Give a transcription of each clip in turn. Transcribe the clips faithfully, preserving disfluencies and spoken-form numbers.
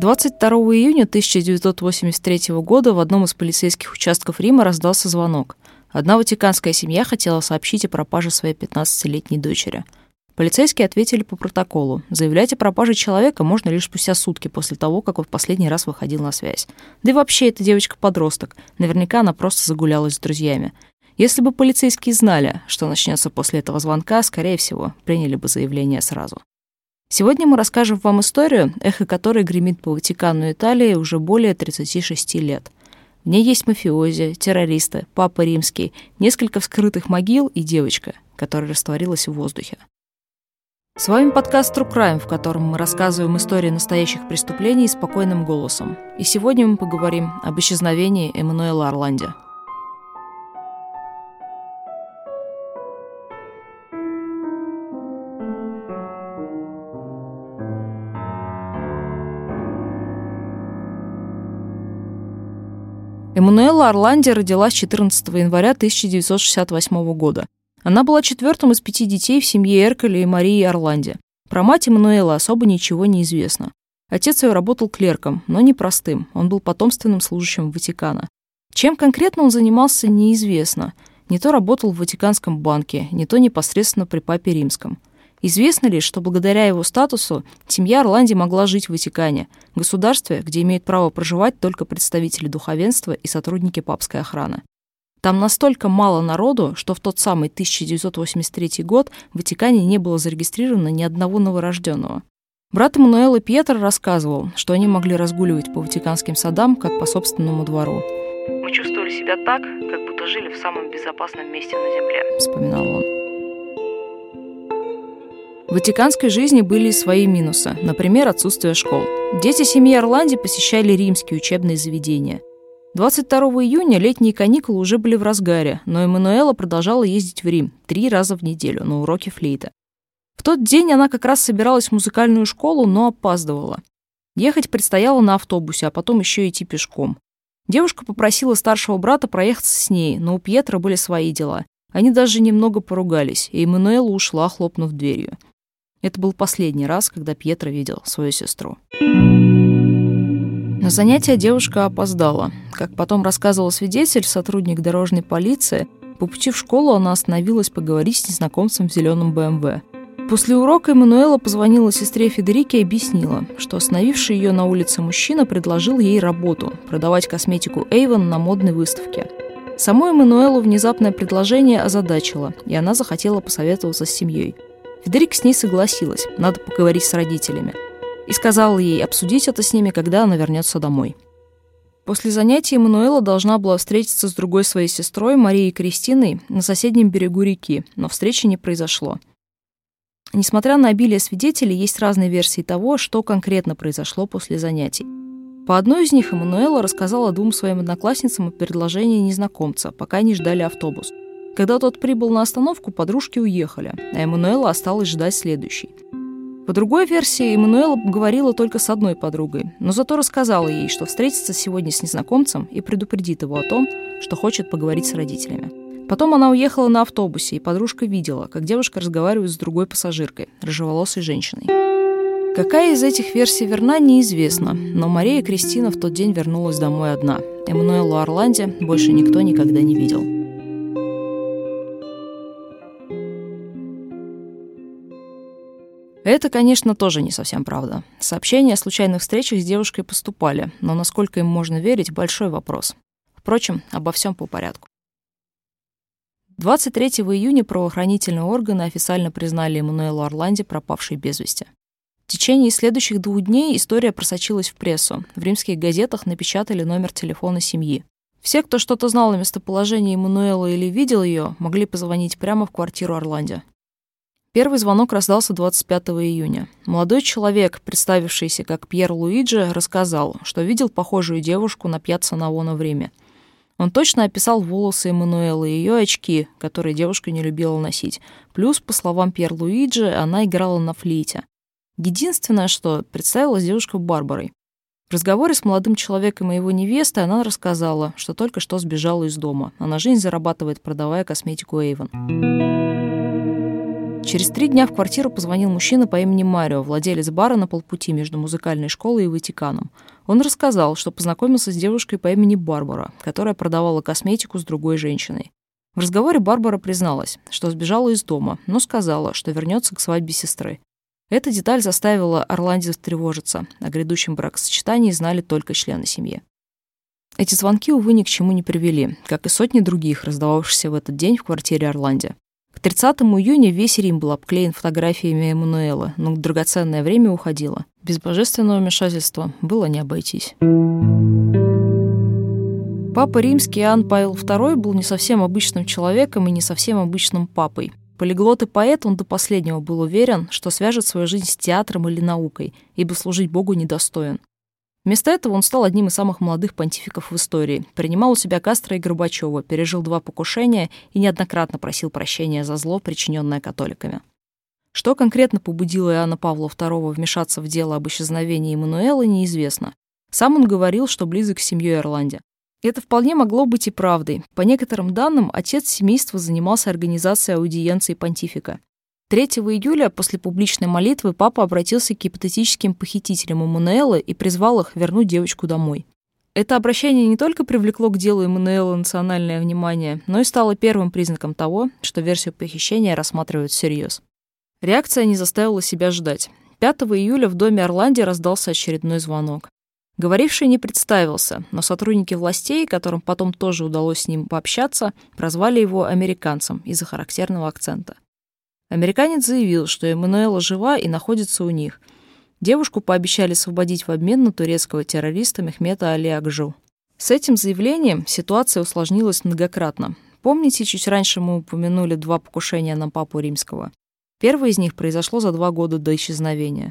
двадцать второго июня тысяча девятьсот восемьдесят третьего года в одном из полицейских участков Рима раздался звонок. Одна ватиканская семья хотела сообщить о пропаже своей пятнадцатилетней дочери. Полицейские ответили по протоколу. Заявлять о пропаже человека можно лишь спустя сутки после того, как он в последний раз выходил на связь. Да и вообще, эта девочка-подросток. Наверняка она просто загулялась с друзьями. Если бы полицейские знали, что начнется после этого звонка, скорее всего, приняли бы заявление сразу. Сегодня мы расскажем вам историю, эхо которой гремит по Ватикану и Италии уже более тридцати шести лет. В ней есть мафиози, террористы, Папа Римский, несколько вскрытых могил и девочка, которая растворилась в воздухе. С вами подкаст True Crime, в котором мы рассказываем истории настоящих преступлений спокойным голосом. И сегодня мы поговорим об исчезновении Эмануэла Орланди. Эмануэла Орланди родилась четырнадцатого января тысяча девятьсот шестьдесят восьмого года. Она была четвертым из пяти детей в семье Эрколя и Марии Орланди. Про мать Эмануэла особо ничего не известно. Отец ее работал клерком, но не простым. Он был потомственным служащим Ватикана. Чем конкретно он занимался, неизвестно. Не то работал в Ватиканском банке, не то непосредственно при Папе Римском. Известно лишь, что благодаря его статусу семья Орланди могла жить в Ватикане, государстве, где имеют право проживать только представители духовенства и сотрудники папской охраны. Там настолько мало народу, что в тот самый тысяча девятьсот восемьдесят третий год в Ватикане не было зарегистрировано ни одного новорожденного. Брат Эмануэла Пьетро рассказывал, что они могли разгуливать по ватиканским садам, как по собственному двору. «Мы чувствовали себя так, как будто жили в самом безопасном месте на земле», — вспоминал он. В ватиканской жизни были и свои минусы, например, отсутствие школ. Дети семьи Орланди посещали римские учебные заведения. двадцать второго июня летние каникулы уже были в разгаре, но Эмануэла продолжала ездить в Рим три раза в неделю на уроки флейта. В тот день она как раз собиралась в музыкальную школу, но опаздывала. Ехать предстояло на автобусе, а потом еще идти пешком. Девушка попросила старшего брата проехаться с ней, но у Пьетро были свои дела. Они даже немного поругались, и Эмануэла ушла, хлопнув дверью. Это был последний раз, когда Пьетро видел свою сестру. На занятия девушка опоздала. Как потом рассказывал свидетель, сотрудник дорожной полиции, по пути в школу она остановилась поговорить с незнакомцем в зеленом бэ эм вэ. После урока Эмануэла позвонила сестре Федерике и объяснила, что остановивший ее на улице мужчина предложил ей работу – продавать косметику Avon на модной выставке. Саму Эмануэлу внезапное предложение озадачило, и она захотела посоветоваться с семьей. Федерик с ней согласилась, надо поговорить с родителями. И сказала ей обсудить это с ними, когда она вернется домой. После занятий Эмануэла должна была встретиться с другой своей сестрой, Марией Кристиной, на соседнем берегу реки, но встречи не произошло. Несмотря на обилие свидетелей, есть разные версии того, что конкретно произошло после занятий. По одной из них Эмануэла рассказала двум своим одноклассницам о предложении незнакомца, пока они ждали автобус. Когда тот прибыл на остановку, подружки уехали, а Эмануэла осталась ждать следующий. По другой версии, Эмануэла говорила только с одной подругой, но зато рассказала ей, что встретится сегодня с незнакомцем и предупредит его о том, что хочет поговорить с родителями. Потом она уехала на автобусе, и подружка видела, как девушка разговаривает с другой пассажиркой, рыжеволосой женщиной. Какая из этих версий верна, неизвестно, но Мария Кристина в тот день вернулась домой одна. Эмануэлу Орланди больше никто никогда не видел. Это, конечно, тоже не совсем правда. Сообщения о случайных встречах с девушкой поступали, но насколько им можно верить – большой вопрос. Впрочем, обо всем по порядку. двадцать третьего июня правоохранительные органы официально признали Эмануэлу Орланди пропавшей без вести. В течение следующих двух дней история просочилась в прессу. В римских газетах напечатали номер телефона семьи. Все, кто что-то знал о местоположении Эмануэлы или видел ее, могли позвонить прямо в квартиру Орланди. Первый звонок раздался двадцать пятого июня. Молодой человек, представившийся как Пьер Луиджи, рассказал, что видел похожую девушку на Пьяцца Навона в Риме. Он точно описал волосы Эмануэлы и ее очки, которые девушка не любила носить. Плюс, по словам Пьер Луиджи, она играла на флейте. Единственное, что представилась девушка Барбарой. В разговоре с молодым человеком и его невестой она рассказала, что только что сбежала из дома, а на жизнь зарабатывает, продавая косметику Avon. Через три дня в квартиру позвонил мужчина по имени Марио, владелец бара на полпути между музыкальной школой и Ватиканом. Он рассказал, что познакомился с девушкой по имени Барбара, которая продавала косметику с другой женщиной. В разговоре Барбара призналась, что сбежала из дома, но сказала, что вернется к свадьбе сестры. Эта деталь заставила Орланди встревожиться. О грядущем бракосочетании знали только члены семьи. Эти звонки, увы, ни к чему не привели, как и сотни других, раздававшихся в этот день в квартире Орланди. К тридцатому июня весь Рим был обклеен фотографиями Эммануэла, но драгоценное время уходило. Без божественного вмешательства было не обойтись. Папа Римский Иоанн Павел второй был не совсем обычным человеком и не совсем обычным папой. Полиглот и поэт, он до последнего был уверен, что свяжет свою жизнь с театром или наукой, ибо служить Богу недостоин. Вместо этого он стал одним из самых молодых понтификов в истории, принимал у себя Кастро и Горбачева, пережил два покушения и неоднократно просил прощения за зло, причиненное католиками. Что конкретно побудило Иоанна Павла второго вмешаться в дело об исчезновении Эммануэла, неизвестно. Сам он говорил, что близок с семьей Орланди. Это вполне могло быть и правдой. По некоторым данным, отец семейства занимался организацией аудиенции понтифика. третьего июля после публичной молитвы папа обратился к гипотетическим похитителям Эммануэла и призвал их вернуть девочку домой. Это обращение не только привлекло к делу Эммануэла национальное внимание, но и стало первым признаком того, что версию похищения рассматривают всерьез. Реакция не заставила себя ждать. пятого июля в доме Орланди раздался очередной звонок. Говоривший не представился, но сотрудники властей, которым потом тоже удалось с ним пообщаться, прозвали его американцем из-за характерного акцента. Американец заявил, что Эммануэла жива и находится у них. Девушку пообещали освободить в обмен на турецкого террориста Мехмета Али Агджу. С этим заявлением ситуация усложнилась многократно. Помните, чуть раньше мы упомянули два покушения на папу римского. Первое из них произошло за два года до исчезновения.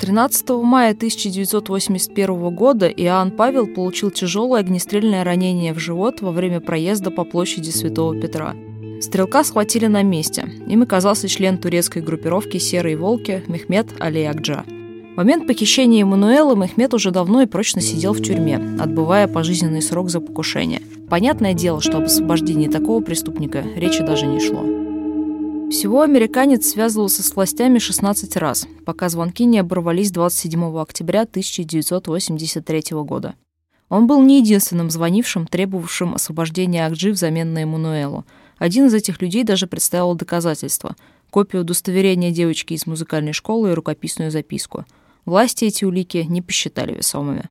тринадцатого мая тысяча девятьсот восемьдесят первого года Иоанн Павел получил тяжелое огнестрельное ранение в живот во время проезда по площади Святого Петра. Стрелка схватили на месте. Им оказался член турецкой группировки «Серые волки» Мехмет Али Агджа. В момент похищения Эммануэла Мехмет уже давно и прочно сидел в тюрьме, отбывая пожизненный срок за покушение. Понятное дело, что об освобождении такого преступника речи даже не шло. Всего американец связывался с властями шестнадцать раз, пока звонки не оборвались двадцать седьмого октября тысяча девятьсот восемьдесят третьего года. Он был не единственным звонившим, требовавшим освобождения Агджи взамен на Эммануэлу. Один из этих людей даже представил доказательства – копию удостоверения девочки из музыкальной школы и рукописную записку. Власти эти улики не посчитали весомыми.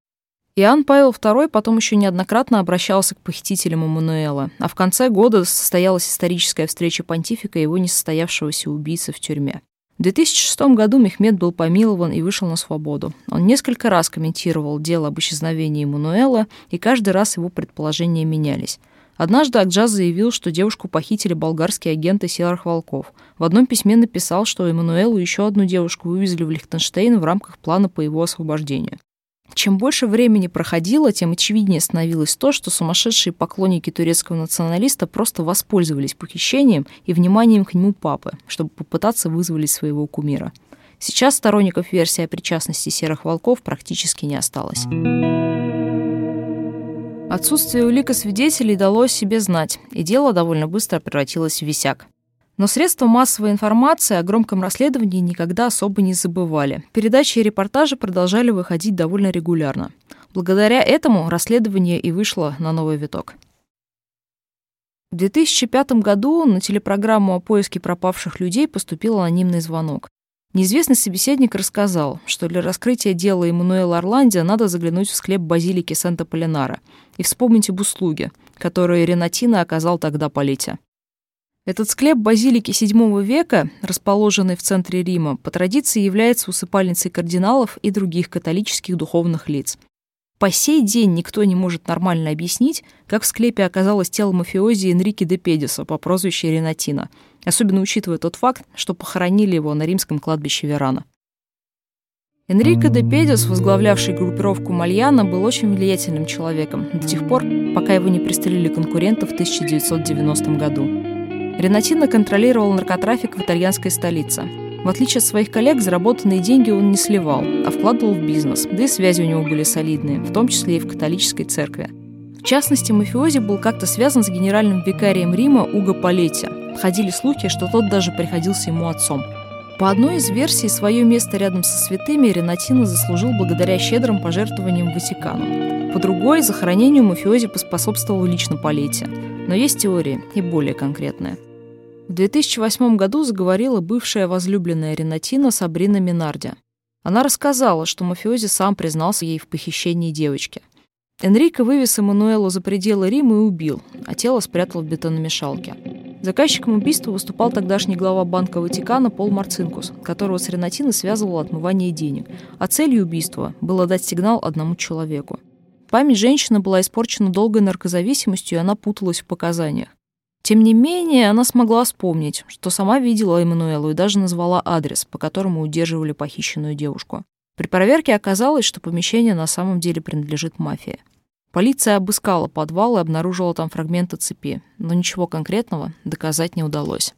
Иоанн Павел второй потом еще неоднократно обращался к похитителям Эммануэла, а в конце года состоялась историческая встреча понтифика и его несостоявшегося убийцы в тюрьме. В две тысячи шестом году Мехмет был помилован и вышел на свободу. Он несколько раз комментировал дело об исчезновении Эммануэла, и каждый раз его предположения менялись. Однажды Агджа заявил, что девушку похитили болгарские агенты «Серых волков». В одном письме написал, что Эммануэлу еще одну девушку вывезли в Лихтенштейн в рамках плана по его освобождению. Чем больше времени проходило, тем очевиднее становилось то, что сумасшедшие поклонники турецкого националиста просто воспользовались похищением и вниманием к нему папы, чтобы попытаться вызволить своего кумира. Сейчас сторонников версии о причастности «Серых волков» практически не осталось. Отсутствие улик и свидетелей дало о себе знать, и дело довольно быстро превратилось в висяк. Но средства массовой информации о громком расследовании никогда особо не забывали. Передачи и репортажи продолжали выходить довольно регулярно. Благодаря этому расследование и вышло на новый виток. В две тысячи пятом году на телепрограмму о поиске пропавших людей поступил анонимный звонок. Неизвестный собеседник рассказал, что для раскрытия дела Эммануэла Орланди надо заглянуть в склеп базилики Санта-Полинара и вспомнить об услуге, которую Ренатино оказал тогда Полетти. Этот склеп базилики седьмого века, расположенный в центре Рима, по традиции является усыпальницей кардиналов и других католических духовных лиц. По сей день никто не может нормально объяснить, как в склепе оказалось тело мафиози Энрико де Педиса по прозвищу Ренатино, особенно учитывая тот факт, что похоронили его на римском кладбище Верана. Энрико де Педис, возглавлявший группировку Мальяна, был очень влиятельным человеком до тех пор, пока его не пристрелили конкуренты в тысяча девятьсот девяностом году. Ренатино контролировал наркотрафик в итальянской столице. В отличие от своих коллег, заработанные деньги он не сливал, а вкладывал в бизнес, да и связи у него были солидные, в том числе и в католической церкви. В частности, мафиози был как-то связан с генеральным викарием Рима Уго Полетти. Ходили слухи, что тот даже приходился ему отцом. По одной из версий, свое место рядом со святыми Ренатино заслужил благодаря щедрым пожертвованиям Ватикану. По другой, захоронению мафиози поспособствовал лично Полетти. Но есть теории, и более конкретная. В две тысячи восьмом году заговорила бывшая возлюбленная Ренатино Сабрина Минарди. Она рассказала, что мафиози сам признался ей в похищении девочки. Энрико вывез Эмануэлу за пределы Рима и убил, а тело спрятал в бетономешалке. Заказчиком убийства выступал тогдашний глава Банка Ватикана Пол Марцинкус, которого с Ренатино связывало отмывание денег, а целью убийства было дать сигнал одному человеку. Память женщины была испорчена долгой наркозависимостью, и она путалась в показаниях. Тем не менее, она смогла вспомнить, что сама видела Эмануэлу и даже назвала адрес, по которому удерживали похищенную девушку. При проверке оказалось, что помещение на самом деле принадлежит мафии. Полиция обыскала подвал и обнаружила там фрагменты цепи, но ничего конкретного доказать не удалось.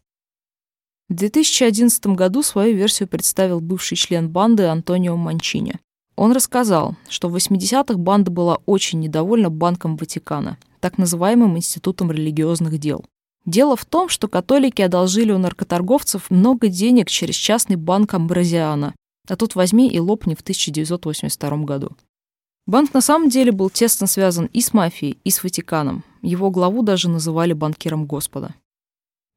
В две тысячи одиннадцатом году свою версию представил бывший член банды Антонио Манчини. Он рассказал, что в восьмидесятых банда была очень недовольна Банком Ватикана, так называемым институтом религиозных дел. Дело в том, что католики одолжили у наркоторговцев много денег через частный банк Амброзиана, а тут возьми и лопни в тысяча девятьсот восемьдесят втором году. Банк на самом деле был тесно связан и с мафией, и с Ватиканом. Его главу даже называли банкиром Господа.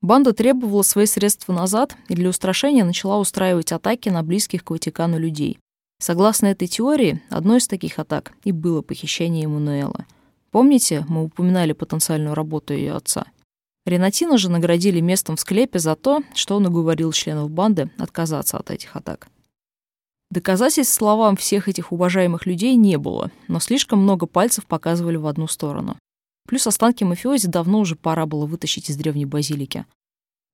Банда требовала свои средства назад и для устрашения начала устраивать атаки на близких к Ватикану людей. Согласно этой теории, одной из таких атак и было похищение Эмануэла. Помните, мы упоминали потенциальную работу ее отца? Ренатино же наградили местом в склепе за то, что он уговорил членов банды отказаться от этих атак. Доказательств словам всех этих уважаемых людей не было, но слишком много пальцев показывали в одну сторону. Плюс останки мафиози давно уже пора было вытащить из древней базилики.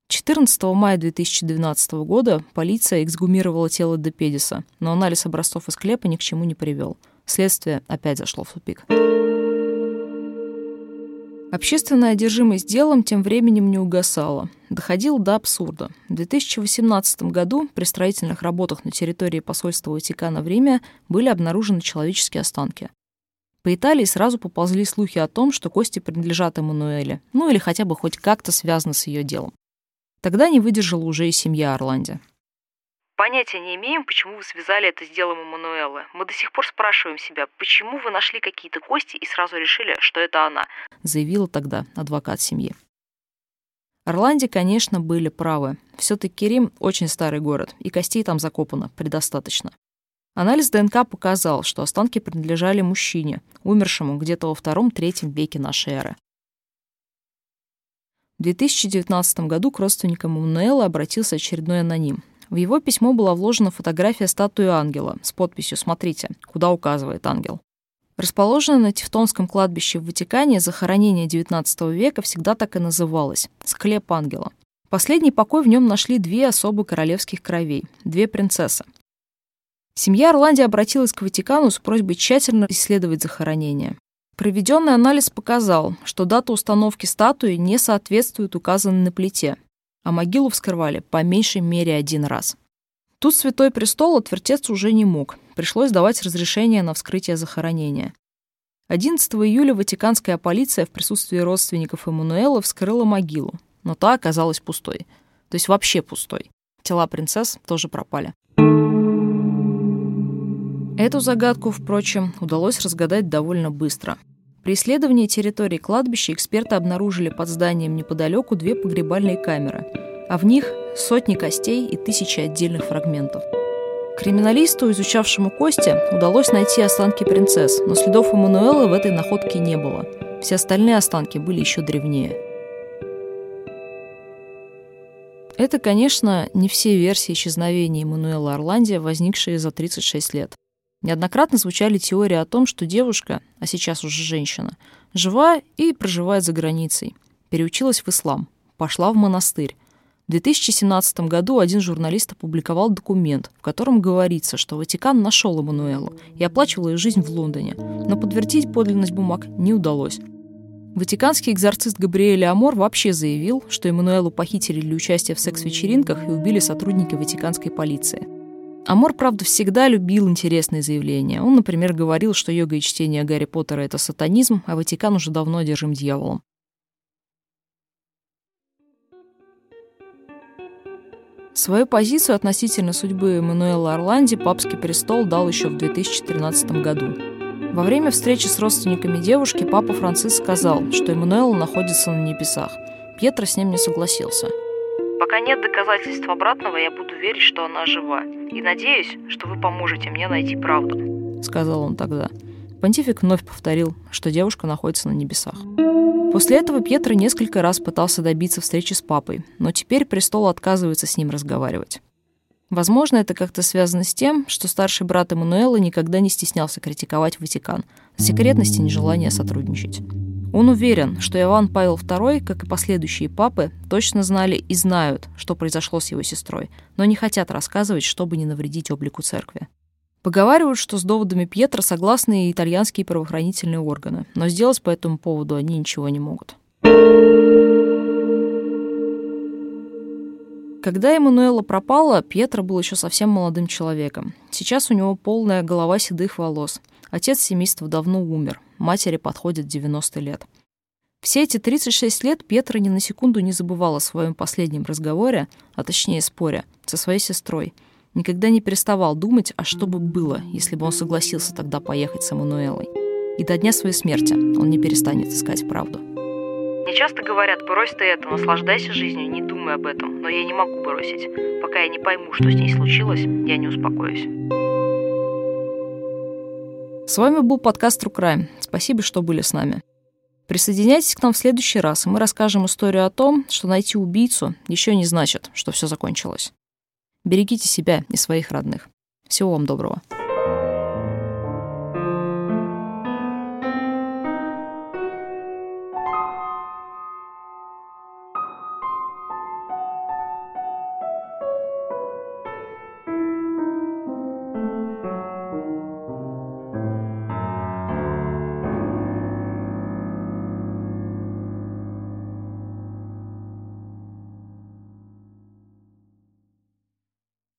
четырнадцатого мая две тысячи двенадцатого года полиция эксгумировала тело де Педиса, но анализ образцов из склепа ни к чему не привел. Следствие опять зашло в тупик. Общественная одержимость делом тем временем не угасала. Доходила до абсурда. В две тысячи восемнадцатом году при строительных работах на территории посольства Ватикана в Риме были обнаружены человеческие останки. По Италии сразу поползли слухи о том, что кости принадлежат Эмануэле, ну или хотя бы хоть как-то связаны с ее делом. Тогда не выдержала уже и семья Орланди. «Понятия не имеем, почему вы связали это с делом Эмануэлы. Мы до сих пор спрашиваем себя, почему вы нашли какие-то кости и сразу решили, что это она», заявила тогда адвокат семьи. Орланди, конечно, были правы. Все-таки Рим очень старый город, и костей там закопано предостаточно. Анализ ДНК показал, что останки принадлежали мужчине, умершему где-то во втором-третьем веке нашей эры. В две тысячи девятнадцатом году к родственникам Эмануэлы обратился очередной аноним. В его письмо была вложена фотография статуи ангела с подписью «Смотрите, куда указывает ангел». Расположенное на Тевтонском кладбище в Ватикане захоронение девятнадцатого века всегда так и называлось – «Склеп ангела». Последний покой в нем нашли две особы королевских кровей – две принцессы. Семья Орланди обратилась к Ватикану с просьбой тщательно исследовать захоронение. Проведенный анализ показал, что дата установки статуи не соответствует указанной на плите, а могилу вскрывали по меньшей мере один раз. Тут Святой Престол отвертеться уже не мог. Пришлось давать разрешение на вскрытие захоронения. одиннадцатого июля ватиканская полиция в присутствии родственников Эмануэла вскрыла могилу, но та оказалась пустой. То есть вообще пустой. Тела принцесс тоже пропали. Эту загадку, впрочем, удалось разгадать довольно быстро. При исследовании территории кладбища эксперты обнаружили под зданием неподалеку две погребальные камеры, а в них сотни костей и тысячи отдельных фрагментов. Криминалисту, изучавшему кости, удалось найти останки принцесс, но следов Эмануэлы в этой находке не было. Все остальные останки были еще древнее. Это, конечно, не все версии исчезновения Эмануэлы Орланди, возникшие за тридцать шесть лет. Неоднократно звучали теории о том, что девушка, а сейчас уже женщина, жива и проживает за границей. Переучилась в ислам, пошла в монастырь. В две тысячи семнадцатом году один журналист опубликовал документ, в котором говорится, что Ватикан нашел Эмануэлу и оплачивал ее жизнь в Лондоне, но подтвердить подлинность бумаг не удалось. Ватиканский экзорцист Габриэле Амор вообще заявил, что Эмануэлу похитили для участия в секс-вечеринках и убили сотрудники ватиканской полиции. Амор, правда, всегда любил интересные заявления. Он, например, говорил, что йога и чтение Гарри Поттера — это сатанизм, а Ватикан уже давно одержим дьяволом. Свою позицию относительно судьбы Эмануэла Орланди папский престол дал еще в две тысячи тринадцатом году. Во время встречи с родственниками девушки папа Франциск сказал, что Эмануэла находится на небесах. Пьетро с ним не согласился. «Пока нет доказательств обратного, я буду верить, что она жива. И надеюсь, что вы поможете мне найти правду», — сказал он тогда. Понтифик вновь повторил, что девушка находится на небесах. После этого Пьетро несколько раз пытался добиться встречи с папой, но теперь престол отказывается с ним разговаривать. Возможно, это как-то связано с тем, что старший брат Эмануэла никогда не стеснялся критиковать Ватикан за секретность и нежелание сотрудничать. Он уверен, что Иоанн Павел второй, как и последующие папы, точно знали и знают, что произошло с его сестрой, но не хотят рассказывать, чтобы не навредить облику церкви. Поговаривают, что с доводами Пьетро согласны и итальянские правоохранительные органы, но сделать по этому поводу они ничего не могут. Когда Эмануэла пропала, Пьетро был еще совсем молодым человеком. Сейчас у него полная голова седых волос. Отец семейства давно умер, матери подходит девяносто лет. Все эти тридцать шесть лет Пьетро ни на секунду не забывал о своем последнем разговоре, а точнее споре, со своей сестрой. Никогда не переставал думать, а что бы было, если бы он согласился тогда поехать с Эмануэлой. И до дня своей смерти он не перестанет искать правду. «Мне часто говорят, брось ты это, наслаждайся жизнью, не думай об этом, но я не могу бросить. Пока я не пойму, что с ней случилось, я не успокоюсь». С вами был подкаст True Crime. Спасибо, что были с нами. Присоединяйтесь к нам в следующий раз, и мы расскажем историю о том, что найти убийцу еще не значит, что все закончилось. Берегите себя и своих родных. Всего вам доброго.